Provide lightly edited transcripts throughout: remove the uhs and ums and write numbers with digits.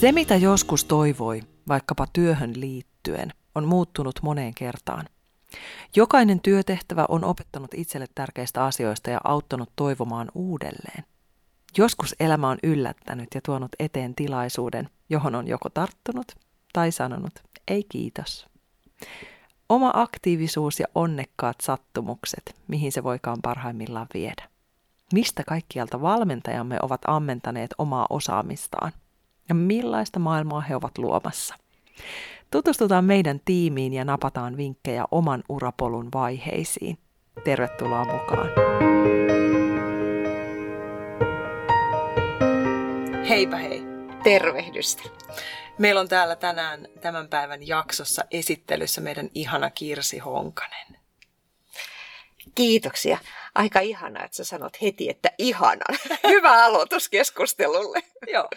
Se, mitä joskus toivoi, vaikkapa työhön liittyen, on muuttunut moneen kertaan. Jokainen työtehtävä on opettanut itselle tärkeistä asioista ja auttanut toivomaan uudelleen. Joskus elämä on yllättänyt ja tuonut eteen tilaisuuden, johon on joko tarttunut tai sanonut, ei kiitos. Oma aktiivisuus ja onnekkaat sattumukset, mihin se voikaan parhaimmillaan viedä. Mistä kaikkialta valmentajamme ovat ammentaneet omaa osaamistaan? Ja millaista maailmaa he ovat luomassa? Tutustutaan meidän tiimiin ja napataan vinkkejä oman urapolun vaiheisiin. Tervetuloa mukaan! Heipä hei! Tervehdystä! Meillä on täällä tänään tämän päivän jaksossa esittelyssä meidän ihana Kirsi Honkanen. Kiitoksia. Aika ihanaa, että sä sanot heti, että ihanan. Hyvä aloitus keskustelulle. Joo.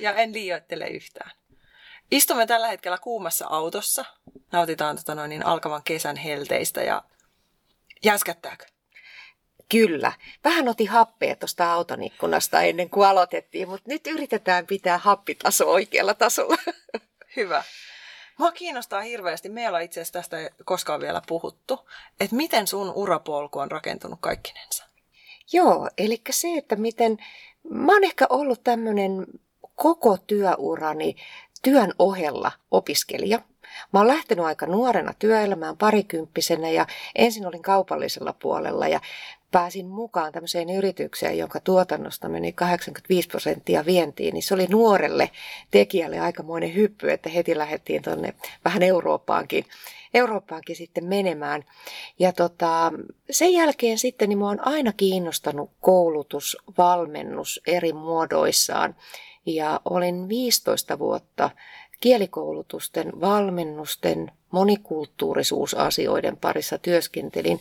Ja en liioittele yhtään. Istumme tällä hetkellä kuumassa autossa. Nautitaan alkavan kesän helteistä ja jäskättääkö? Kyllä. Vähän otin happea tuosta auton ikkunasta ennen kuin aloitettiin, mutta nyt yritetään pitää happitaso oikealla tasolla. Hyvä. Mua kiinnostaa hirveästi, me ei olla itse asiassa tästä koskaan vielä puhuttu, että miten sun urapolku on rakentunut kaikkinensa? Joo, eli se, että miten... Mä oon ehkä ollut tämmöinen koko työurani työn ohella opiskelija. Mä oon lähtenyt aika nuorena työelämään parikymppisenä ja ensin olin kaupallisella puolella ja pääsin mukaan tämmöiseen yritykseen, jonka tuotannosta meni 85% vientiin, niin se oli nuorelle tekijälle aikamoinen hyppy, että heti lähdettiin tuonne vähän Eurooppaankin sitten menemään. Ja sen jälkeen sitten niin mä oon aina kiinnostanut koulutus, valmennus eri muodoissaan ja olin 15 vuotta kielikoulutusten, valmennusten, monikulttuurisuusasioiden parissa työskentelin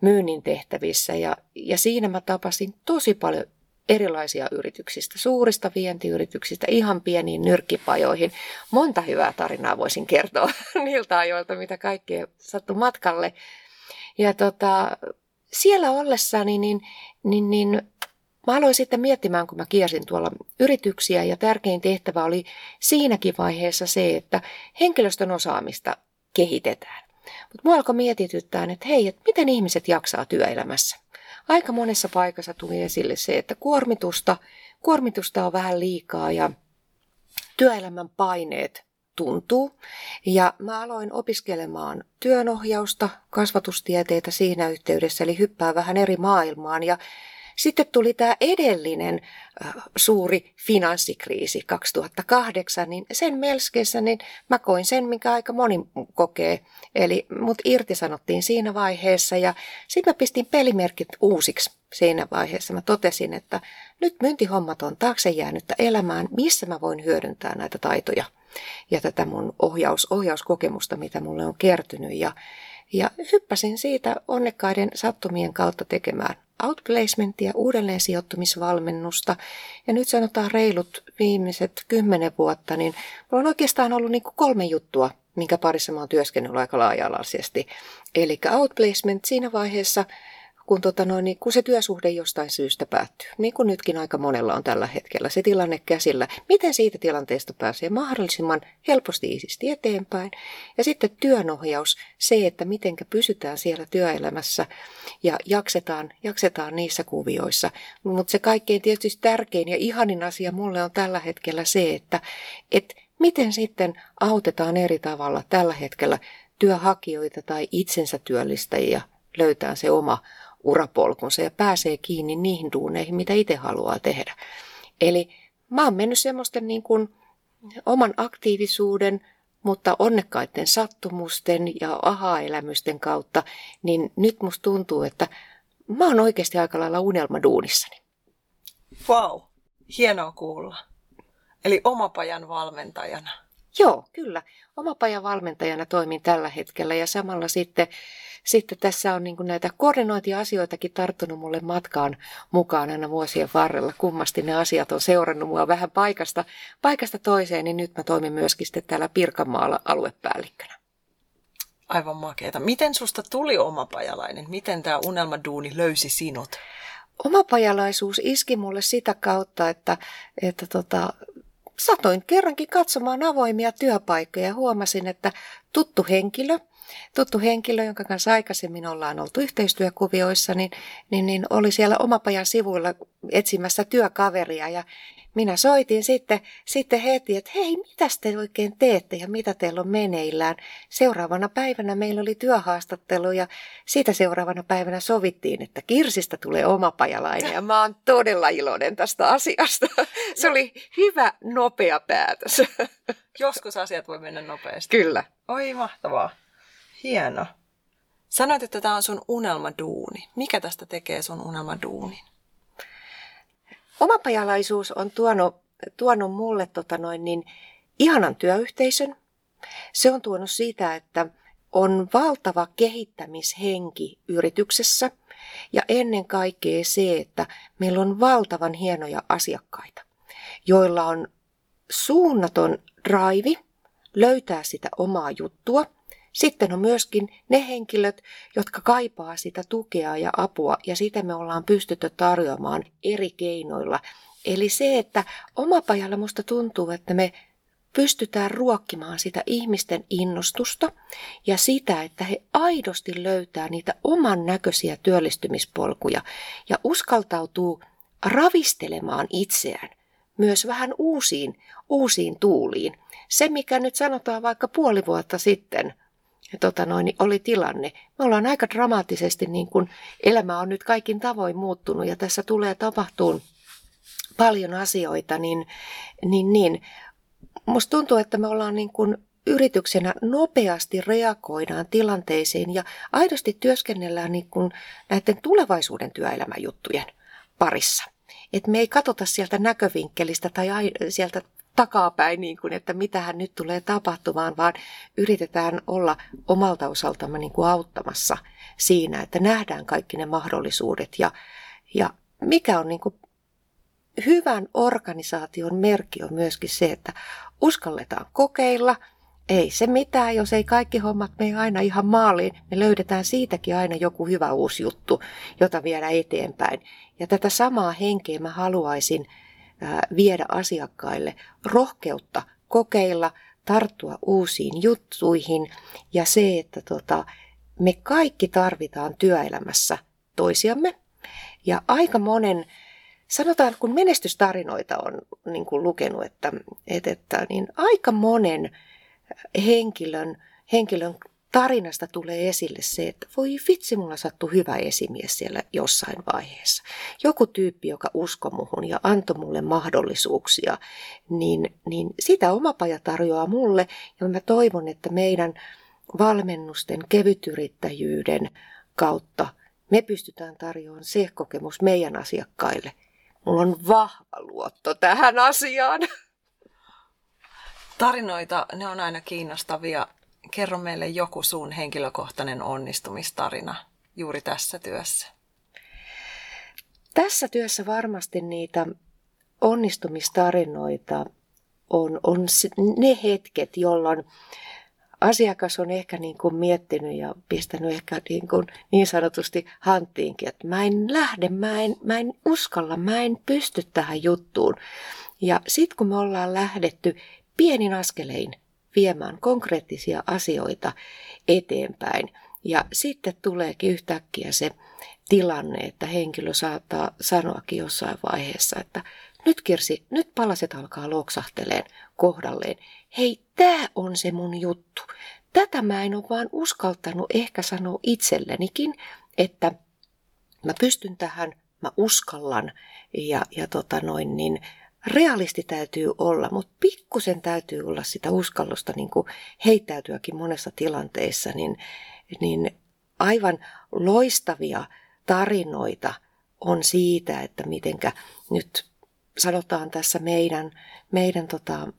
myynnin tehtävissä ja siinä mä tapasin tosi paljon erilaisia yrityksistä, suurista vientiyrityksistä, ihan pieniin nyrkkipajoihin. Monta hyvää tarinaa voisin kertoa niiltä ajoilta, mitä kaikkea sattui matkalle. Ja siellä ollessani niin mä aloin sitten miettimään, kun mä kiersin tuolla yrityksiä ja tärkein tehtävä oli siinäkin vaiheessa se, että henkilöstön osaamista kehitetään. Mutta mua alkoi mietityttää, että hei, että miten ihmiset jaksaa työelämässä. Aika monessa paikassa tuli esille se, että kuormitusta on vähän liikaa ja työelämän paineet tuntuu. Ja mä aloin opiskelemaan työnohjausta, kasvatustieteitä siinä yhteydessä, eli hyppää vähän eri maailmaan ja sitten tuli tämä edellinen suuri finanssikriisi 2008, niin sen melskeissä niin mä koin sen, minkä aika moni kokee. Eli mut irtisanottiin siinä vaiheessa ja sitten mä pistin pelimerkit uusiksi siinä vaiheessa. Mä totesin, että nyt myyntihommat on taakse jäänyttä elämään, missä mä voin hyödyntää näitä taitoja ja tätä mun ohjauskokemusta, mitä mulle on kertynyt. Ja hyppäsin siitä onnekkaiden sattumien kautta tekemään outplacementia, uudelleen sijoittumisvalmennusta. Ja nyt sanotaan reilut viimeiset 10 vuotta, niin mulla on oikeastaan ollut niin kuin 3 juttua, minkä parissa mä oon työskennellyt aika laaja-alaisesti. Eli outplacement siinä vaiheessa, kun se työsuhde jostain syystä päättyy, niin kuin nytkin aika monella on tällä hetkellä se tilanne käsillä, miten siitä tilanteesta pääsee mahdollisimman helposti iisisti eteenpäin. Ja sitten työnohjaus, se, että miten pysytään siellä työelämässä ja jaksetaan niissä kuvioissa. Mutta se kaikkein tietysti tärkein ja ihanin asia mulle on tällä hetkellä se, että miten sitten autetaan eri tavalla tällä hetkellä työhakijoita tai itsensä työllistäjiä löytää se oma urapolkunsa ja pääsee kiinni niihin duuneihin, mitä itse haluaa tehdä. Eli mä oon mennyt semmoisten niin kuin oman aktiivisuuden, mutta onnekkaiden sattumusten ja aha-elämysten kautta, niin nyt musta tuntuu, että mä oon oikeasti aika lailla unelmaduunissani. Vau, wow. Hienoa kuulla. Eli omapajan valmentajana. Joo, kyllä. Omapajan valmentajana toimin tällä hetkellä ja samalla sitten tässä on niin kuin näitä koordinointiasioitakin tarttunut mulle matkaan mukaan aina vuosien varrella. Kummasti ne asiat on seurannut mua vähän paikasta toiseen, niin nyt mä toimin myöskin sitten täällä Pirkanmaalla aluepäällikkönä. Aivan makeeta. Miten susta tuli omapajalainen? Miten tämä unelmaduuni löysi sinut? Omapajalaisuus iski mulle sitä kautta, että satoin kerrankin katsomaan avoimia työpaikkoja ja huomasin, että tuttu henkilö, jonka kanssa aikaisemmin ollaan oltu yhteistyökuvioissa, niin oli siellä omapajan sivuilla etsimässä työkaveria ja minä soitin sitten heti, että hei, mitäs te oikein teette ja mitä teillä on meneillään. Seuraavana päivänä meillä oli työhaastattelu ja siitä seuraavana päivänä sovittiin, että Kirsistä tulee omapajalainen ja mä oon todella iloinen tästä asiasta. Se oli hyvä, nopea päätös. Joskus asiat voi mennä nopeasti. Kyllä. Oi, mahtavaa. Hieno. Sanoit, että tämä on sun unelmaduuni. Mikä tästä tekee sun unelmaduunin? Omapajalaisuus on tuonut mulle ihanan työyhteisön. Se on tuonut siitä, että on valtava kehittämishenki yrityksessä ja ennen kaikkea se, että meillä on valtavan hienoja asiakkaita, joilla on suunnaton drive löytää sitä omaa juttua. Sitten on myöskin ne henkilöt, jotka kaipaa sitä tukea ja apua, ja sitä me ollaan pystytty tarjoamaan eri keinoilla. Eli se, että omapajalla musta tuntuu, että me pystytään ruokkimaan sitä ihmisten innostusta ja sitä, että he aidosti löytää niitä oman näköisiä työllistymispolkuja ja uskaltautuu ravistelemaan itseään myös vähän uusiin tuuliin. Se, mikä nyt sanotaan vaikka puoli vuotta sitten, oli tilanne. Me ollaan aika dramaattisesti, niin kun elämä on nyt kaikin tavoin muuttunut ja tässä tulee tapahtuun paljon asioita, niin musta tuntuu, että me ollaan niin kun yrityksenä nopeasti reagoidaan tilanteisiin ja aidosti työskennellään niin kun näiden tulevaisuuden työelämäjuttujen parissa. Et me ei katsota sieltä näkövinkkelistä tai sieltä takapäin, niin kuin, että mitähän nyt tulee tapahtumaan, vaan yritetään olla omalta osaltamme niin kuin auttamassa siinä, että nähdään kaikki ne mahdollisuudet ja mikä on niin kuin hyvän organisaation merkki on myöskin se, että uskalletaan kokeilla. Ei se mitään, jos ei kaikki hommat mene aina ihan maaliin, me löydetään siitäkin aina joku hyvä uusi juttu, jota viedä eteenpäin. Ja tätä samaa henkeä mä haluaisin viedä asiakkaille, rohkeutta kokeilla, tarttua uusiin juttuihin ja se, että me kaikki tarvitaan työelämässä toisiamme. Ja aika monen, sanotaan kun menestystarinoita on niin kuin lukenut, niin aika monen henkilön tarinasta tulee esille se, että voi vitsi, mulla sattui hyvä esimies siellä jossain vaiheessa. Joku tyyppi, joka uskoi muhun ja antoi mulle mahdollisuuksia, niin sitä omapaja tarjoaa mulle. Ja mä toivon, että meidän valmennusten, kevytyrittäjyyden kautta me pystytään tarjoamaan se kokemus meidän asiakkaille. Mulla on vahva luotto tähän asiaan. Tarinoita, ne on aina kiinnostavia. Kerro meille joku sun henkilökohtainen onnistumistarina juuri tässä työssä. Tässä työssä varmasti niitä onnistumistarinoita on ne hetket, jolloin asiakas on ehkä niin kuin miettinyt ja pistänyt ehkä niin sanotusti hanttiinkin, että mä en lähde, mä en uskalla, mä en pysty tähän juttuun. Ja sitten kun me ollaan lähdetty pienin askelein viemään konkreettisia asioita eteenpäin. Ja sitten tuleekin yhtäkkiä se tilanne, että henkilö saattaa sanoakin jossain vaiheessa, että nyt Kirsi, nyt palaset alkaa loksahteleen kohdalleen. Hei, tää on se mun juttu. Tätä mä en ole vaan uskaltanut ehkä sanoa itsellenikin, että mä pystyn tähän, mä uskallan ja realisti täytyy olla, mutta pikkusen täytyy olla sitä uskallusta niin kuin heittäytyäkin monessa tilanteessa, niin aivan loistavia tarinoita on siitä, että mitenkä nyt sanotaan tässä meidän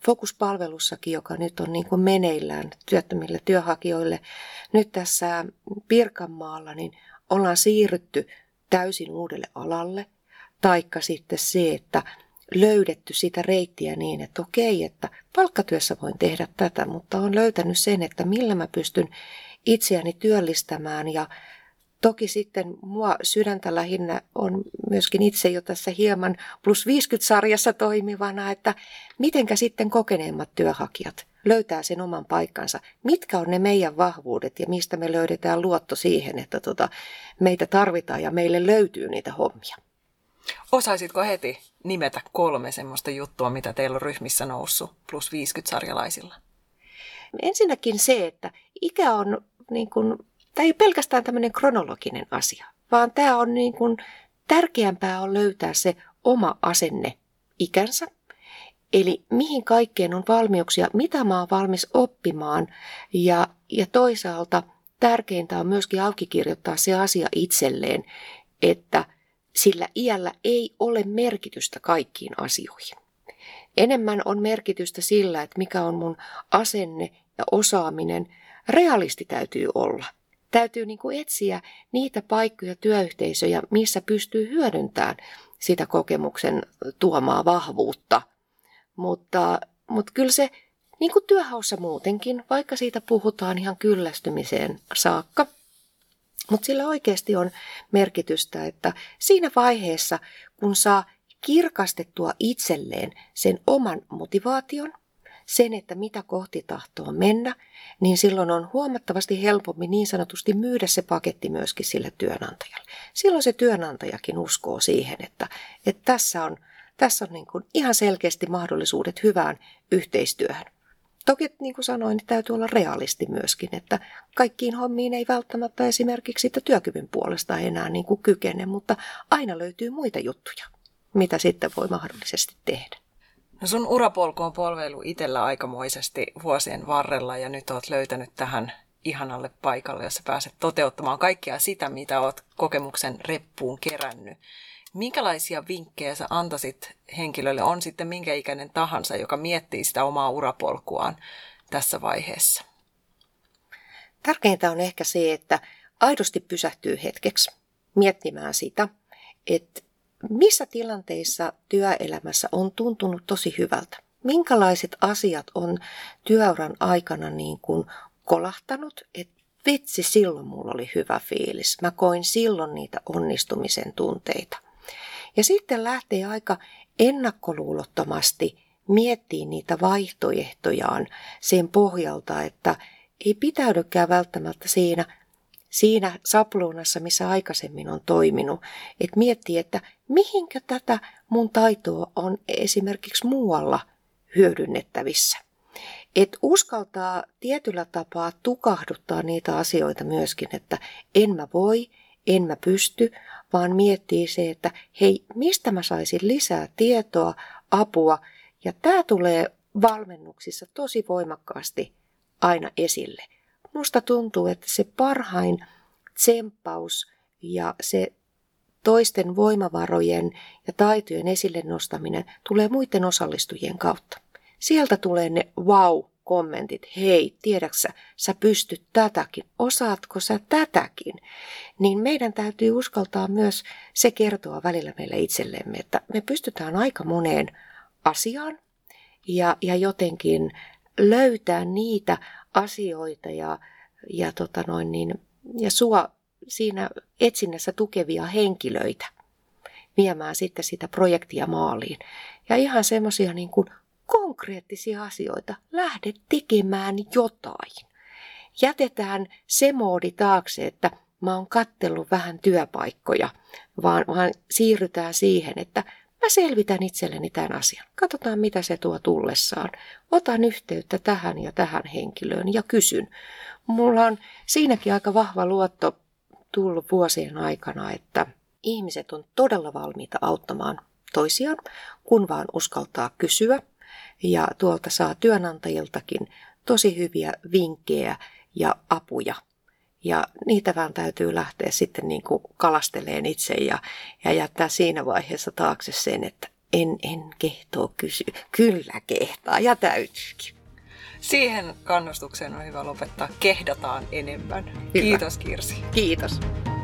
fokuspalvelussakin, joka nyt on niin kuin meneillään työttömille työhakijoille, nyt tässä Pirkanmaalla niin ollaan siirrytty täysin uudelle alalle, taikka sitten se, että löydetty sitä reittiä niin, että okei, että palkkatyössä voin tehdä tätä, mutta olen löytänyt sen, että millä mä pystyn itseäni työllistämään. Ja toki sitten mua sydäntä lähinnä on myöskin itse jo tässä hieman plus 50-sarjassa toimivana, että mitenkä sitten kokeneemmat työhakijat löytää sen oman paikkansa. Mitkä on ne meidän vahvuudet ja mistä me löydetään luotto siihen, että meitä tarvitaan ja meille löytyy niitä hommia. Osaisitko heti nimetä 3 semmoista juttua, mitä teillä on ryhmissä noussut plus 50-sarjalaisilla? Ensinnäkin se, että ikä on niin kuin, tämä ei pelkästään tämmöinen kronologinen asia, vaan tämä on niin kuin, tärkeämpää on löytää se oma asenne ikänsä. Eli mihin kaikkeen on valmiuksia, mitä mä oon valmis oppimaan ja toisaalta tärkeintä on myöskin auki kirjoittaa se asia itselleen, että sillä iällä ei ole merkitystä kaikkiin asioihin. Enemmän on merkitystä sillä, että mikä on mun asenne ja osaaminen. Realisti täytyy olla. Täytyy niin kuin etsiä niitä paikkoja, työyhteisöjä, missä pystyy hyödyntämään sitä kokemuksen tuomaa vahvuutta. Mutta kyllä se, niin kuin työhaussa muutenkin, vaikka siitä puhutaan ihan kyllästymiseen saakka, mutta sillä oikeasti on merkitystä, että siinä vaiheessa, kun saa kirkastettua itselleen sen oman motivaation, sen, että mitä kohti tahtoo mennä, niin silloin on huomattavasti helpompi niin sanotusti myydä se paketti myöskin sille työnantajalle. Silloin se työnantajakin uskoo siihen, että tässä on niin kuin ihan selkeästi mahdollisuudet hyvään yhteistyöhön. Toki, niin kuin sanoin, niin täytyy olla realisti myöskin, että kaikkiin hommiin ei välttämättä esimerkiksi sitä työkyvyn puolesta enää niin kuin kykene, mutta aina löytyy muita juttuja, mitä sitten voi mahdollisesti tehdä. No sun urapolku on polveilu itsellä aikamoisesti vuosien varrella ja nyt oot löytänyt tähän ihanalle paikalle, jossa pääset toteuttamaan kaikkea sitä, mitä oot kokemuksen reppuun kerännyt. Minkälaisia vinkkejä sä antaisit henkilölle, on sitten minkä ikäinen tahansa, joka miettii sitä omaa urapolkuaan tässä vaiheessa? Tärkeintä on ehkä se, että aidosti pysähtyy hetkeksi miettimään sitä, että missä tilanteissa työelämässä on tuntunut tosi hyvältä. Minkälaiset asiat on työuran aikana niin kuin kolahtanut, että vitsi, silloin mulla oli hyvä fiilis. Mä koin silloin niitä onnistumisen tunteita. Ja sitten lähtee aika ennakkoluulottomasti miettimään niitä vaihtoehtojaan sen pohjalta, että ei pitäydykään välttämättä siinä sapluunassa, missä aikaisemmin on toiminut. Et miettii, että mihinkä tätä mun taitoa on esimerkiksi muualla hyödynnettävissä. Et uskaltaa tietyllä tapaa tukahduttaa niitä asioita myöskin, että en mä voi, en mä pysty, vaan miettii se, että hei, mistä mä saisin lisää tietoa, apua. Ja tää tulee valmennuksissa tosi voimakkaasti aina esille. Musta tuntuu, että se parhain tsemppaus ja se toisten voimavarojen ja taitojen esille nostaminen tulee muiden osallistujien kautta. Sieltä tulee ne wow-kommentit, hei, tiedäksä, sä pystyt tätäkin, osaatko sä tätäkin? Niin meidän täytyy uskaltaa myös se kertoa välillä meille itsellemme, että me pystytään aika moneen asiaan ja jotenkin löytää niitä asioita ja sua siinä etsinnässä tukevia henkilöitä viemään sitten sitä projektia maaliin. Ja ihan semmoisia niin kuin konkreettisia asioita. Lähde tekemään jotain. Jätetään se moodi taakse, että mä oon kattellut vähän työpaikkoja, vaan siirrytään siihen, että mä selvitän itselleni tämän asian. Katsotaan, mitä se tuo tullessaan. Otan yhteyttä tähän ja tähän henkilöön ja kysyn. Mulla on siinäkin aika vahva luotto tullut vuosien aikana, että ihmiset on todella valmiita auttamaan toisiaan, kun vaan uskaltaa kysyä. Ja tuolta saa työnantajiltakin tosi hyviä vinkkejä ja apuja. Ja niitä vaan täytyy lähteä sitten niin kuin kalasteleen itse ja jättää siinä vaiheessa taakse sen, että En kehtoo kysyä. Kyllä kehtaa ja täytyykin. Siihen kannustukseen on hyvä lopettaa. Kehdataan enemmän. Hyvä. Kiitos Kirsi. Kiitos.